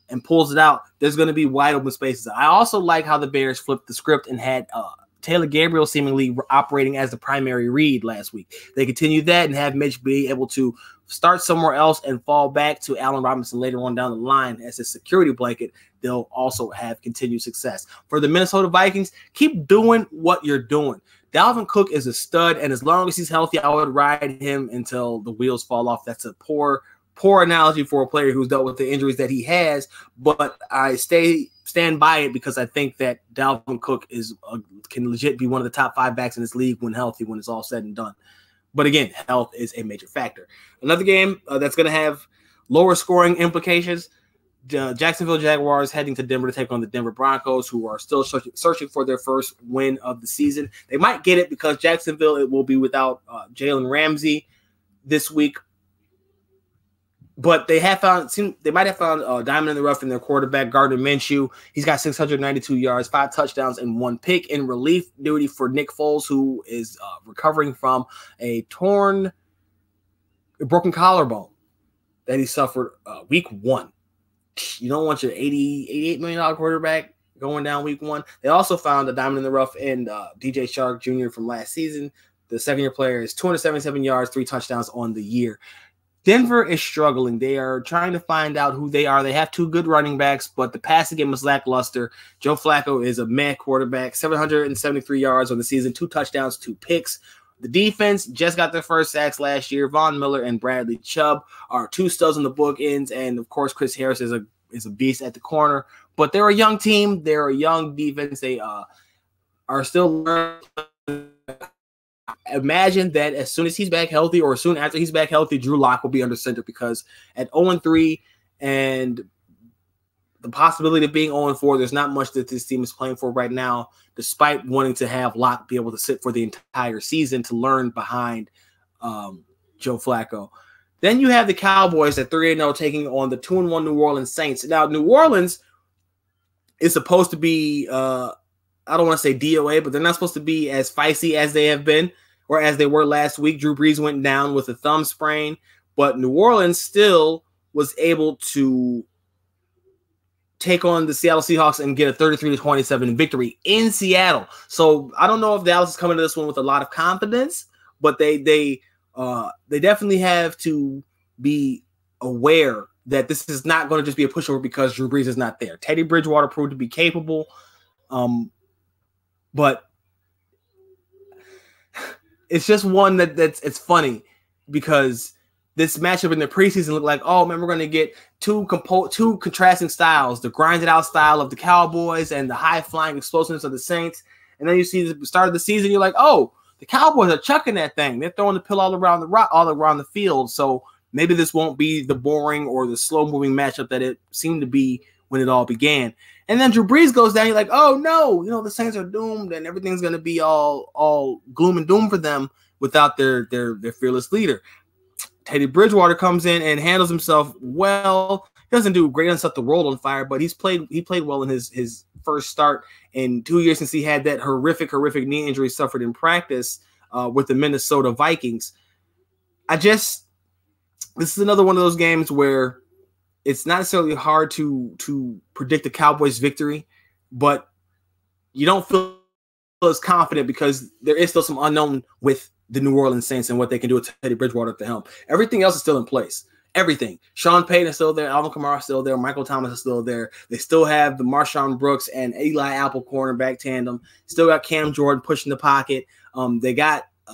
and pulls it out, there's going to be wide open spaces. I also like how the Bears flipped the script and had uh, Taylor Gabriel seemingly operating as the primary read last week. They continued that and have Mitch be able to start somewhere else and fall back to Allen Robinson later on down the line as his security blanket. They'll also have continued success. For the Minnesota Vikings, keep doing what you're doing. Dalvin Cook is a stud, and as long as he's healthy, I would ride him until the wheels fall off. That's a poor, poor analogy for a player who's dealt with the injuries that he has, but I stay stand by it because I think that Dalvin Cook is uh, can legit be one of the top five backs in this league when healthy, when it's all said and done. But again, health is a major factor. Another game uh, that's going to have lower scoring implications. Uh, Jacksonville Jaguars heading to Denver to take on the Denver Broncos, who are still searching, searching for their first win of the season. They might get it because Jacksonville it will be without uh, Jalen Ramsey this week. But they have found seem, they might have found a uh, diamond in the rough in their quarterback, Gardner Minshew. He's got six hundred ninety-two yards, five touchdowns, and one pick in relief duty for Nick Foles, who is uh, recovering from a torn, broken collarbone that he suffered uh, week one. You don't want your eighty-eight million dollars quarterback going down week one. They also found a diamond in the rough in uh, D J Shark Junior from last season. The second-year player is two hundred seventy-seven yards, three touchdowns on the year. Denver is struggling. They are trying to find out who they are. They have two good running backs, but the passing game is lackluster. Joe Flacco is a meh quarterback, seven hundred seventy-three yards on the season, two touchdowns, two picks. The defense just got their first sacks last year. Von Miller and Bradley Chubb are two studs on the bookends, and, of course, Chris Harris is a is a beast at the corner. But they're a young team. They're a young defense. They uh, are still learning. Imagine that as soon as he's back healthy or as soon after he's back healthy, Drew Lock will be under center because at oh and three and the possibility of being oh and four, there's not much that this team is playing for right now, despite wanting to have Lock be able to sit for the entire season to learn behind um, Joe Flacco. Then you have the Cowboys at three and oh taking on the two and one New Orleans Saints. Now, New Orleans is supposed to be uh, – I don't want to say D O A, but they're not supposed to be as feisty as they have been or as they were last week. Drew Brees went down with a thumb sprain, but New Orleans still was able to take on the Seattle Seahawks and get a thirty-three to twenty-seven victory in Seattle. So I don't know if Dallas is coming to this one with a lot of confidence, but they they uh, they definitely have to be aware that this is not going to just be a pushover because Drew Brees is not there. Teddy Bridgewater proved to be capable. Um, But it's just one that that's it's funny because this matchup in the preseason looked like, oh, man, we're going to get two compo- two contrasting styles, the grinded-out style of the Cowboys and the high-flying explosiveness of the Saints. And then you see the start of the season, you're like, oh, the Cowboys are chucking that thing. They're throwing the pill all around the ro- all around the field. So maybe this won't be the boring or the slow-moving matchup that it seemed to be when it all began. And then Drew Brees goes down. You're like, oh, no, you know, the Saints are doomed and everything's going to be all all gloom and doom for them without their, their, their fearless leader. Teddy Bridgewater comes in and handles himself well. He doesn't do great on set the world on fire, but he's played he played well in his, his first start in two years since he had that horrific, horrific knee injury suffered in practice uh, with the Minnesota Vikings. I just – this is another one of those games where – it's not necessarily hard to to predict the Cowboys' victory, but you don't feel as confident because there is still some unknown with the New Orleans Saints and what they can do with Teddy Bridgewater at the helm. Everything else is still in place. Everything. Sean Payton is still there. Alvin Kamara is still there. Michael Thomas is still there. They still have the Marshawn Brooks and Eli Apple cornerback tandem. Still got Cam Jordan pushing the pocket. Um, they got uh,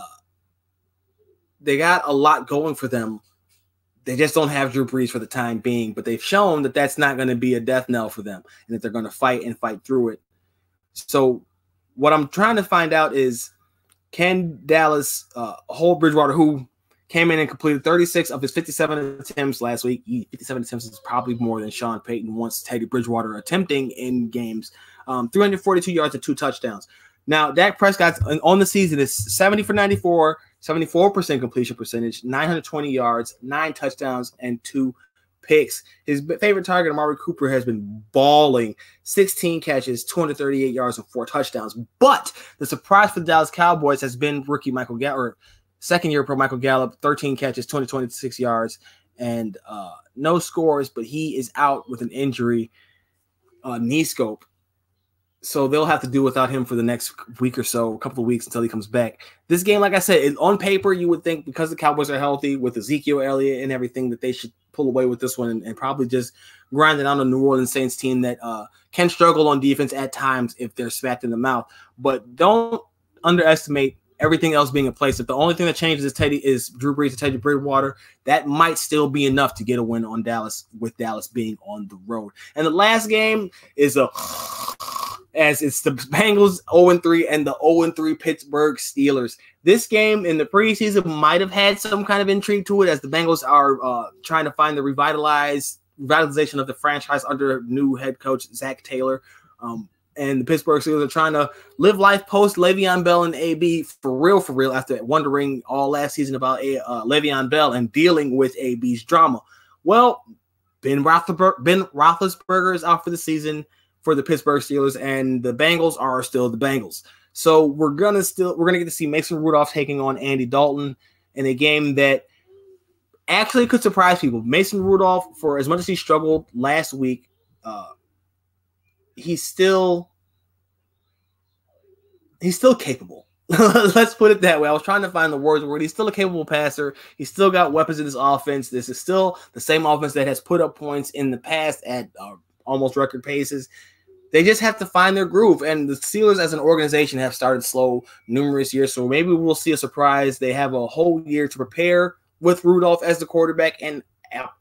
they got a lot going for them. They just don't have Drew Brees for the time being, but they've shown that that's not going to be a death knell for them and that they're going to fight and fight through it. So what I'm trying to find out is, can Dallas uh, hold Bridgewater, who came in and completed thirty-six of his fifty-seven attempts last week? fifty-seven attempts is probably more than Sean Payton wants Teddy Bridgewater attempting in games. Um, three hundred forty-two yards and two touchdowns. Now, Dak Prescott's on the season is seventy for ninety-four, seventy-four percent completion percentage, nine hundred twenty yards, nine touchdowns, and two picks. His favorite target, Amari Cooper, has been balling. sixteen catches, two hundred thirty-eight yards, and four touchdowns. But the surprise for the Dallas Cowboys has been rookie Michael Gallup, second-year pro Michael Gallup, thirteen catches, two hundred twenty-six yards, and uh, no scores, but he is out with an injury, uh, knee scope. So they'll have to do without him for the next week or so, a couple of weeks until he comes back. This game, like I said, on paper, you would think because the Cowboys are healthy with Ezekiel Elliott and everything that they should pull away with this one and, and probably just grind it on a New Orleans Saints team that uh, can struggle on defense at times if they're smacked in the mouth. But don't underestimate everything else being in place. If the only thing that changes is Teddy is Drew Brees to Teddy Bridgewater, that might still be enough to get a win on Dallas with Dallas being on the road. And the last game is a... as it's the Bengals oh and three and the oh and three Pittsburgh Steelers. This game in the preseason might have had some kind of intrigue to it as the Bengals are uh, trying to find the revitalized revitalization of the franchise under new head coach Zach Taylor. Um, and the Pittsburgh Steelers are trying to live life post Le'Veon Bell and A B for real, for real, after wondering all last season about uh, Le'Veon Bell and dealing with A B's drama. Well, Ben Roethlisberger, Ben Roethlisberger is out for the season for the Pittsburgh Steelers, and the Bengals are still the Bengals. So we're gonna still we're gonna get to see Mason Rudolph taking on Andy Dalton in a game that actually could surprise people. Mason Rudolph, for as much as he struggled last week, uh, he's still he's still capable. Let's put it that way. I was trying to find the words where he's still a capable passer. He's still got weapons in his offense. This is still the same offense that has put up points in the past at uh, almost record paces. They just have to find their groove. And the Steelers as an organization have started slow numerous years. So maybe we'll see a surprise. They have a whole year to prepare with Rudolph as the quarterback and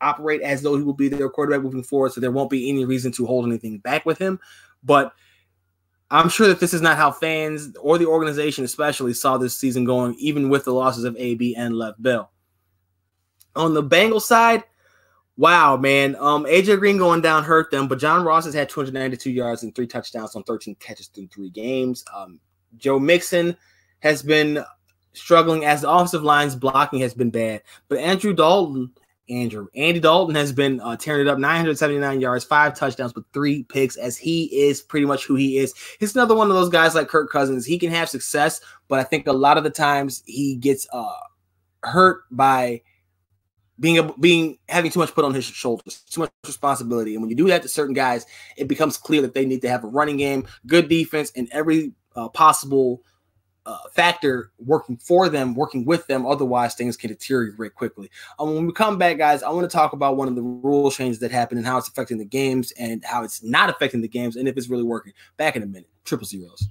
operate as though he will be their quarterback moving forward. So there won't be any reason to hold anything back with him. But I'm sure that this is not how fans or the organization especially saw this season going, even with the losses of A B and Lev Bell. On the Bengals side, wow, man. Um, A J Green going down hurt them, but John Ross has had two hundred ninety-two yards and three touchdowns on thirteen catches through three games. Um, Joe Mixon has been struggling as the offensive line's blocking has been bad, but Andrew Dalton, Andrew, Andy Dalton has been uh, tearing it up, nine hundred seventy-nine yards, five touchdowns, but three picks as he is pretty much who he is. He's another one of those guys like Kirk Cousins. He can have success, but I think a lot of the times he gets uh, hurt by Being being having too much put on his shoulders, too much responsibility. And when you do that to certain guys, it becomes clear that they need to have a running game, good defense, and every uh, possible uh, factor working for them, working with them. Otherwise, things can deteriorate quickly. Um, when we come back, guys, I want to talk about one of the rule changes that happened and how it's affecting the games and how it's not affecting the games and if it's really working. Back in a minute. Triple zeros.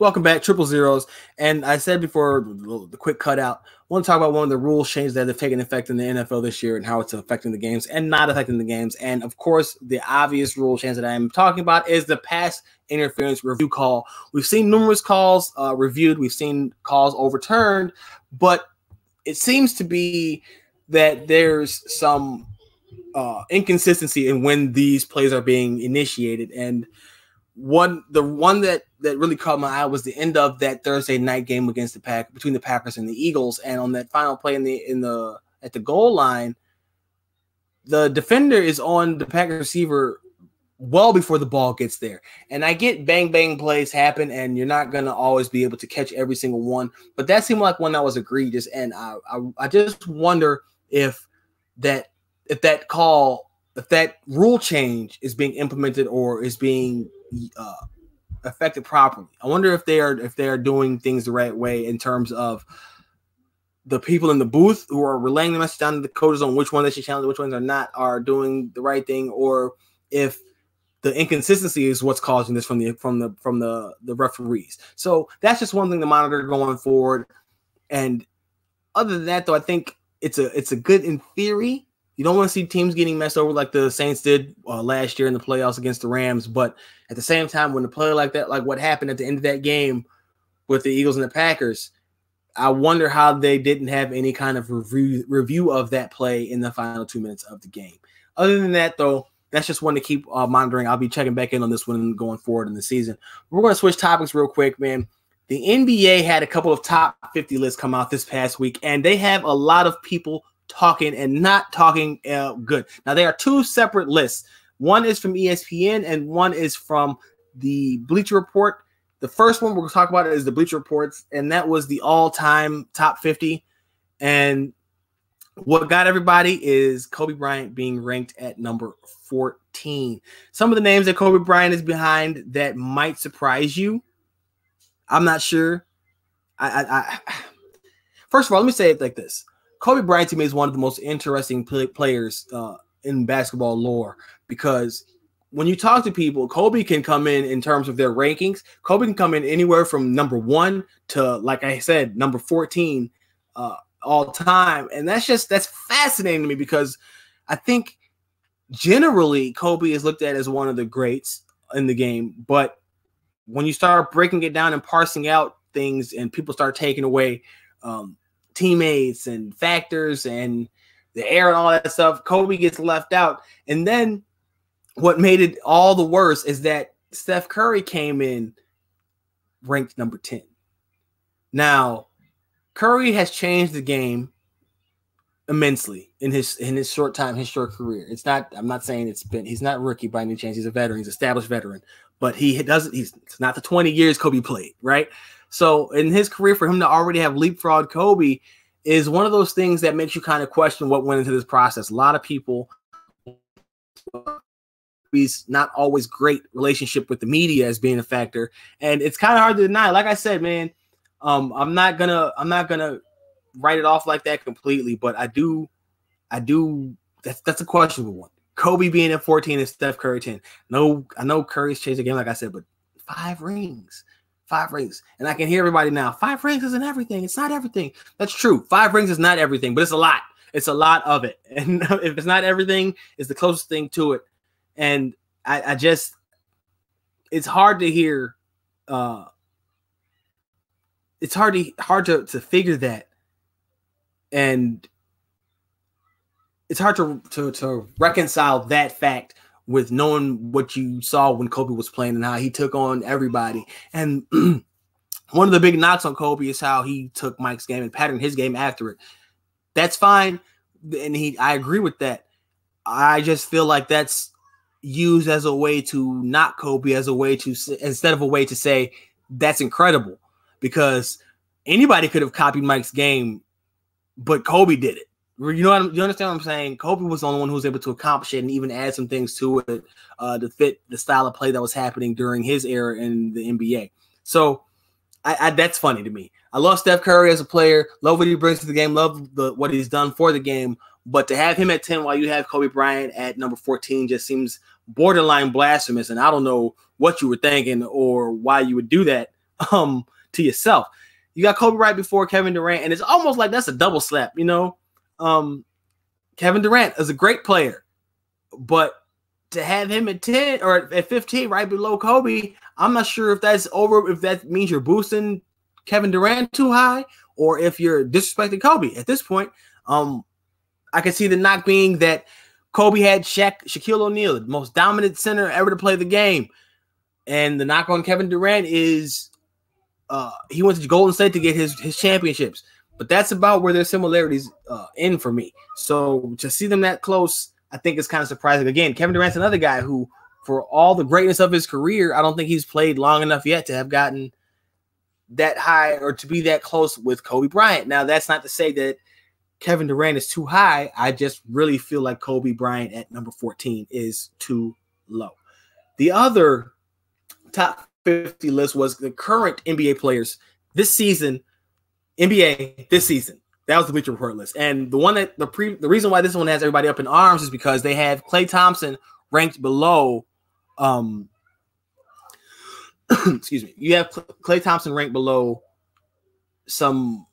Welcome back, Triple Zeros. And I said before the quick cutout, I want to talk about one of the rule changes that have taken effect in the N F L this year and how it's affecting the games and not affecting the games. And of course, the obvious rule change that I am talking about is the pass interference review call. We've seen numerous calls uh, reviewed. We've seen calls overturned, but it seems to be that there's some uh, inconsistency in when these plays are being initiated. And one the one that that really caught my eye was the end of that Thursday night game against the pack between the Packers and the Eagles. And on that final play in the in the at the goal line, the defender is on the Packers receiver well before the ball gets there. And I get bang bang plays happen, and you're not going to always be able to catch every single one, but that seemed like one that was egregious. And I, I, I just wonder if that, if that call, if that rule change is being implemented or is being uh, affected properly. I wonder if they are, if they are doing things the right way in terms of the people in the booth who are relaying the message down to the coaches on which one they should challenge, which ones are not, are doing the right thing, or if the inconsistency is what's causing this from the from the from the, the referees. So that's just one thing to monitor going forward. And other than that, though, I think it's a it's a good in theory. You don't want to see teams getting messed over like the Saints did uh, last year in the playoffs against the Rams. But at the same time, when a play like that, like what happened at the end of that game with the Eagles and the Packers, I wonder how they didn't have any kind of review review of that play in the final two minutes of the game. Other than that, though, that's just one to keep uh, monitoring. I'll be checking back in on this one going forward in the season. We're going to switch topics real quick, man. The N B A had a couple of top fifty lists come out this past week, and they have a lot of people talking and not talking uh, good. Now, they are two separate lists. One is from E S P N, and one is from the Bleacher Report. The first one we're going to talk about is the Bleacher Reports, and that was the all-time top fifty. And what got everybody is Kobe Bryant being ranked at number fourteen. Some of the names that Kobe Bryant is behind that might surprise you. I'm not sure. I, I, I First of all, let me say it like this. Kobe Bryant to me is one of the most interesting play, players uh, in basketball lore, because when you talk to people, Kobe can come in in terms of their rankings. Kobe can come in anywhere from number one to, like I said, number fourteen uh, all time. And that's just, that's fascinating to me, because I think generally Kobe is looked at as one of the greats in the game. But when you start breaking it down and parsing out things, and people start taking away um, teammates and factors and the air and all that stuff, Kobe gets left out. And then what made it all the worse is that Steph Curry came in ranked number ten. Now, Curry has changed the game immensely in his in his short time, his short career. It's not, I'm not saying it's been, he's not rookie by any chance. He's a veteran, he's an established veteran, but he doesn't, he's it's not the twenty years Kobe played, right? So in his career, for him to already have leapfrogged Kobe is one of those things that makes you kind of question what went into this process. A lot of people, not always great relationship with the media as being a factor, and it's kind of hard to deny. Like I said, man, um, I'm not gonna I'm not gonna write it off like that completely, but I do I do that's that's a questionable one. Kobe being at fourteen and Steph Curry ten. No, I know Curry's changed the game, like I said, but five rings, five rings, and I can hear everybody now. Five rings isn't everything. It's not everything. That's true. Five rings is not everything, but it's a lot. It's a lot of it, and if it's not everything, it's the closest thing to it. And I, I just, it's hard to hear, uh, it's hard to, hard to, to figure that. And it's hard to, to, to reconcile that fact with knowing what you saw when Kobe was playing and how he took on everybody. And one of the big knocks on Kobe is how he took Mike's game and patterned his game after it. That's fine. And he, I agree with that. I just feel like that's used as a way to knock Kobe, as a way to, instead of a way to say that's incredible, because anybody could have copied Mike's game, but Kobe did it. You know, what you understand what I'm saying? Kobe was the only one who was able to accomplish it and even add some things to it uh, to fit the style of play that was happening during his era in the N B A. So I, I, that's funny to me. I love Steph Curry as a player. Love what he brings to the game. Love the, what he's done for the game. But to have him at ten while you have Kobe Bryant at number fourteen just seems borderline blasphemous. And I don't know what you were thinking or why you would do that um, to yourself. You got Kobe Bryant before Kevin Durant, and it's almost like that's a double slap, you know? Um, Kevin Durant is a great player, but to have him at ten or at fifteen right below Kobe, I'm not sure if that's over, if that means you're boosting Kevin Durant too high or if you're disrespecting Kobe at this point. Um, I can see the knock being that Kobe had Shaq, Shaquille O'Neal, the most dominant center ever to play the game. And the knock on Kevin Durant is uh, he went to Golden State to get his, his championships. But that's about where their similarities uh, end for me. So to see them that close, I think it's kind of surprising. Again, Kevin Durant's another guy who, for all the greatness of his career, I don't think he's played long enough yet to have gotten that high or to be that close with Kobe Bryant. Now, that's not to say that Kevin Durant is too high. I just really feel like Kobe Bryant at number fourteen is too low. The other top fifty list was the current N B A players this season. N B A this season. That was the Bleacher Report list. And the one that the pre, the reason why this one has everybody up in arms is because they have Klay Thompson ranked below. Um, excuse me. You have Klay Thompson ranked below some.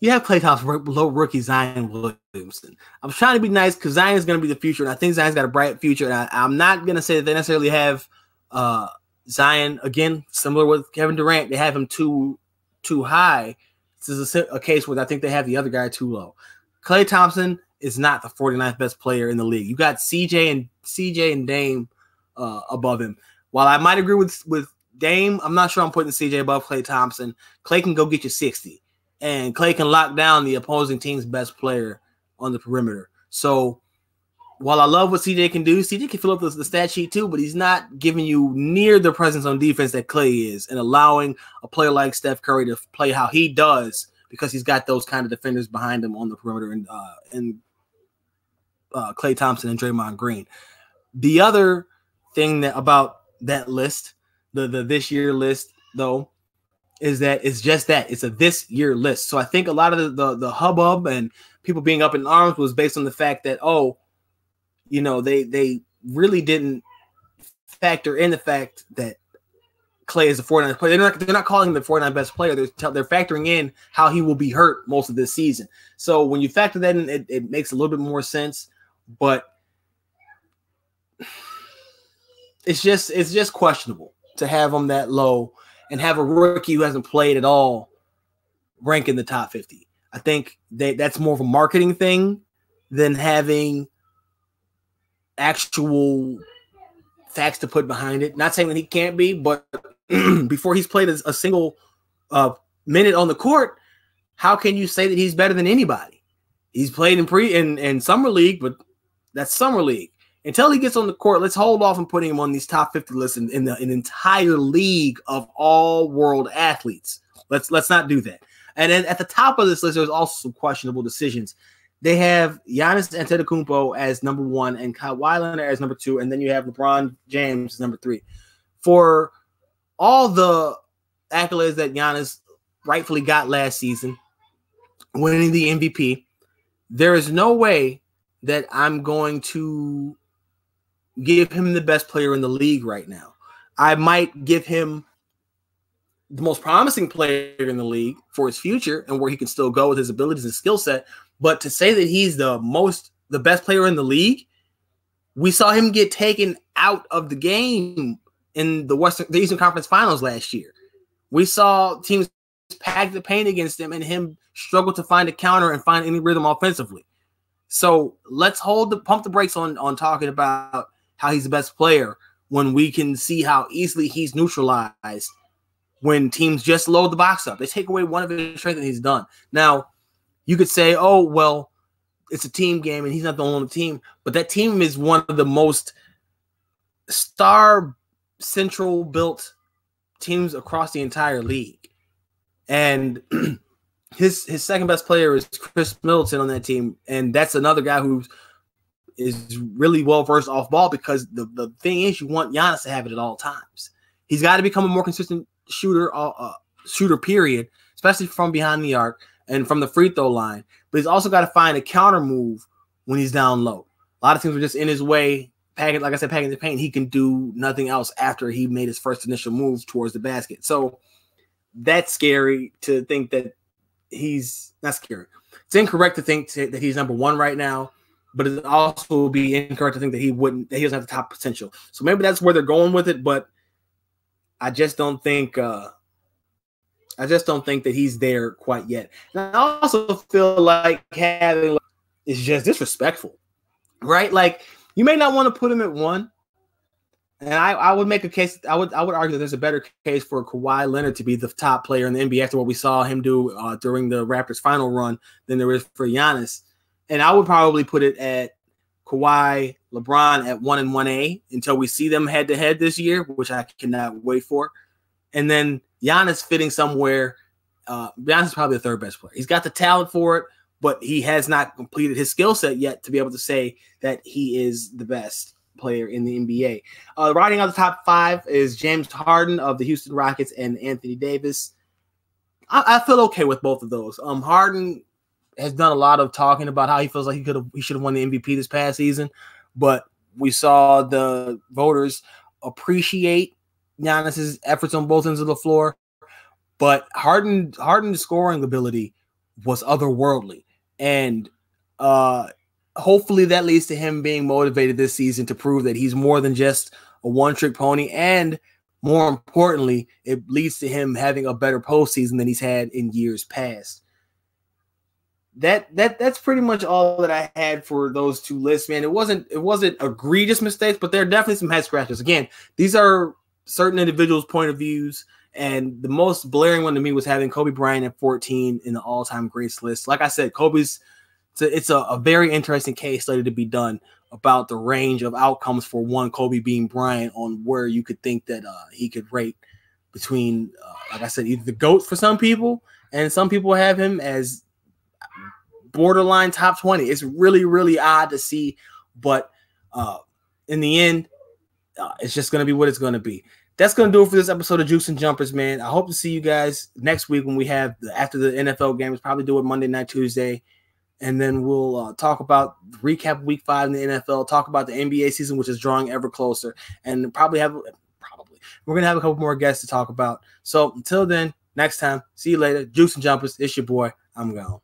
You have Klay Thompson ranked below rookie Zion Williamson. I'm trying to be nice because Zion is going to be the future, and I think Zion's got a bright future. And I, I'm not going to say that they necessarily have. Uh, Zion, again, similar with Kevin Durant, they have him too too high. This is a, a case where I think they have the other guy too low. Klay Thompson is not the forty-ninth best player in the league. You got C J and C J and Dame uh, above him. While I might agree with, with Dame, I'm not sure I'm putting C J above Klay Thompson. Klay can go get you sixty, and Klay can lock down the opposing team's best player on the perimeter. So while I love what C J can do, C J can fill up the, the stat sheet too, but he's not giving you near the presence on defense that Klay is and allowing a player like Steph Curry to play how he does because he's got those kind of defenders behind him on the perimeter and uh, and uh, Klay Thompson and Draymond Green. The other thing that about that list, the, the this year list, though, is that it's just that. It's a this year list. So I think a lot of the, the, the hubbub and people being up in arms was based on the fact that, oh, you know, they they really didn't factor in the fact that Klay is the forty-ninth player. They're not, they're not calling him the forty-ninth best player. They're, t- they're factoring in how he will be hurt most of this season. So when you factor that in, it, it makes a little bit more sense. But it's just it's just questionable to have him that low and have a rookie who hasn't played at all rank in the top fifty. I think they, that's more of a marketing thing than having actual facts to put behind it. Not saying that he can't be, but before he's played a single uh, minute on the court, how can you say that he's better than anybody? He's played in pre in, in summer league, but that's summer league. Until he gets on the court, let's hold off on putting him on these top fifty lists in, in the, an entire league of all world athletes. Let's let's not do that. And then at the top of this list, there's also some questionable decisions. They have Giannis Antetokounmpo as number one and Kawhi Leonard as number two, and then you have LeBron James as number three. For all the accolades that Giannis rightfully got last season, winning the M V P, there is no way that I'm going to give him the best player in the league right now. I might give him the most promising player in the league for his future and where he can still go with his abilities and skill set. But to say that he's the most, the best player in the league, we saw him get taken out of the game in the Western, the Eastern Conference Finals last year. We saw teams pack the paint against him and him struggle to find a counter and find any rhythm offensively. So let's hold the pump the brakes on on talking about how he's the best player when we can see how easily he's neutralized when teams just load the box up. They take away one of his strengths and he's done. Now, you could say, oh, well, it's a team game and he's not the only team. But that team is one of the most star central built teams across the entire league. And his his second best player is Chris Middleton on that team. And that's another guy who is really well-versed off ball because the, the thing is you want Giannis to have it at all times. He's got to become a more consistent shooter, uh, shooter period, especially from behind the arc and from the free throw line, but he's also got to find a counter move when he's down low. A lot of things were just in his way. Packing, like I said, packing the paint, he can do nothing else after he made his first initial move towards the basket. So that's scary to think that he's not scary. It's incorrect to think to, that he's number one right now, but it also will be incorrect to think that he wouldn't, that he doesn't have the top potential. So maybe that's where they're going with it, but I just don't think. Uh, I just don't think that he's there quite yet. And I also feel like having is just disrespectful, right? Like you may not want to put him at one, And I, I would make a case. I would I would argue that there's a better case for Kawhi Leonard to be the top player in the N B A after what we saw him do uh, during the Raptors' final run than there is for Giannis. And I would probably put it at Kawhi, LeBron at one and one A until we see them head to head this year, which I cannot wait for. And then Giannis fitting somewhere. Uh, Giannis is probably the third best player. He's got the talent for it, but he has not completed his skill set yet to be able to say that he is the best player in the N B A. Uh, riding out the top five is James Harden of the Houston Rockets and Anthony Davis. I, I feel okay with both of those. Um, Harden has done a lot of talking about how he feels like he could have, he should have won the M V P this past season, but we saw the voters appreciate Giannis's efforts on both ends of the floor. But Harden, Harden's scoring ability was otherworldly, and uh, hopefully that leads to him being motivated this season to prove that he's more than just a one-trick pony, and more importantly, it leads to him having a better postseason than he's had in years past. That that that's pretty much all that I had for those two lists, man. It wasn't it wasn't egregious mistakes, but there are definitely some head scratchers. Again, these are certain individuals' point of views. And the most blaring one to me was having Kobe Bryant at fourteen in the all-time greats list. Like I said, Kobe's it's a, it's a, a very interesting case study to be done about the range of outcomes for one Kobe being Bryant on where you could think that uh, he could rate between, uh, like I said, either the GOAT for some people, and some people have him as borderline top twenty. It's really, really odd to see, but uh, in the end, uh, it's just going to be what it's going to be. That's going to do it for this episode of Juice and Jumpers, man. I hope to see you guys next week when we have, the, after the N F L games, probably do it Monday night, Tuesday. And then we'll uh, talk about recap week five in the N F L, talk about the N B A season, which is drawing ever closer. And probably have, probably, we're going to have a couple more guests to talk about. So until then, next time, see you later. Juice and Jumpers, it's your boy. I'm gone.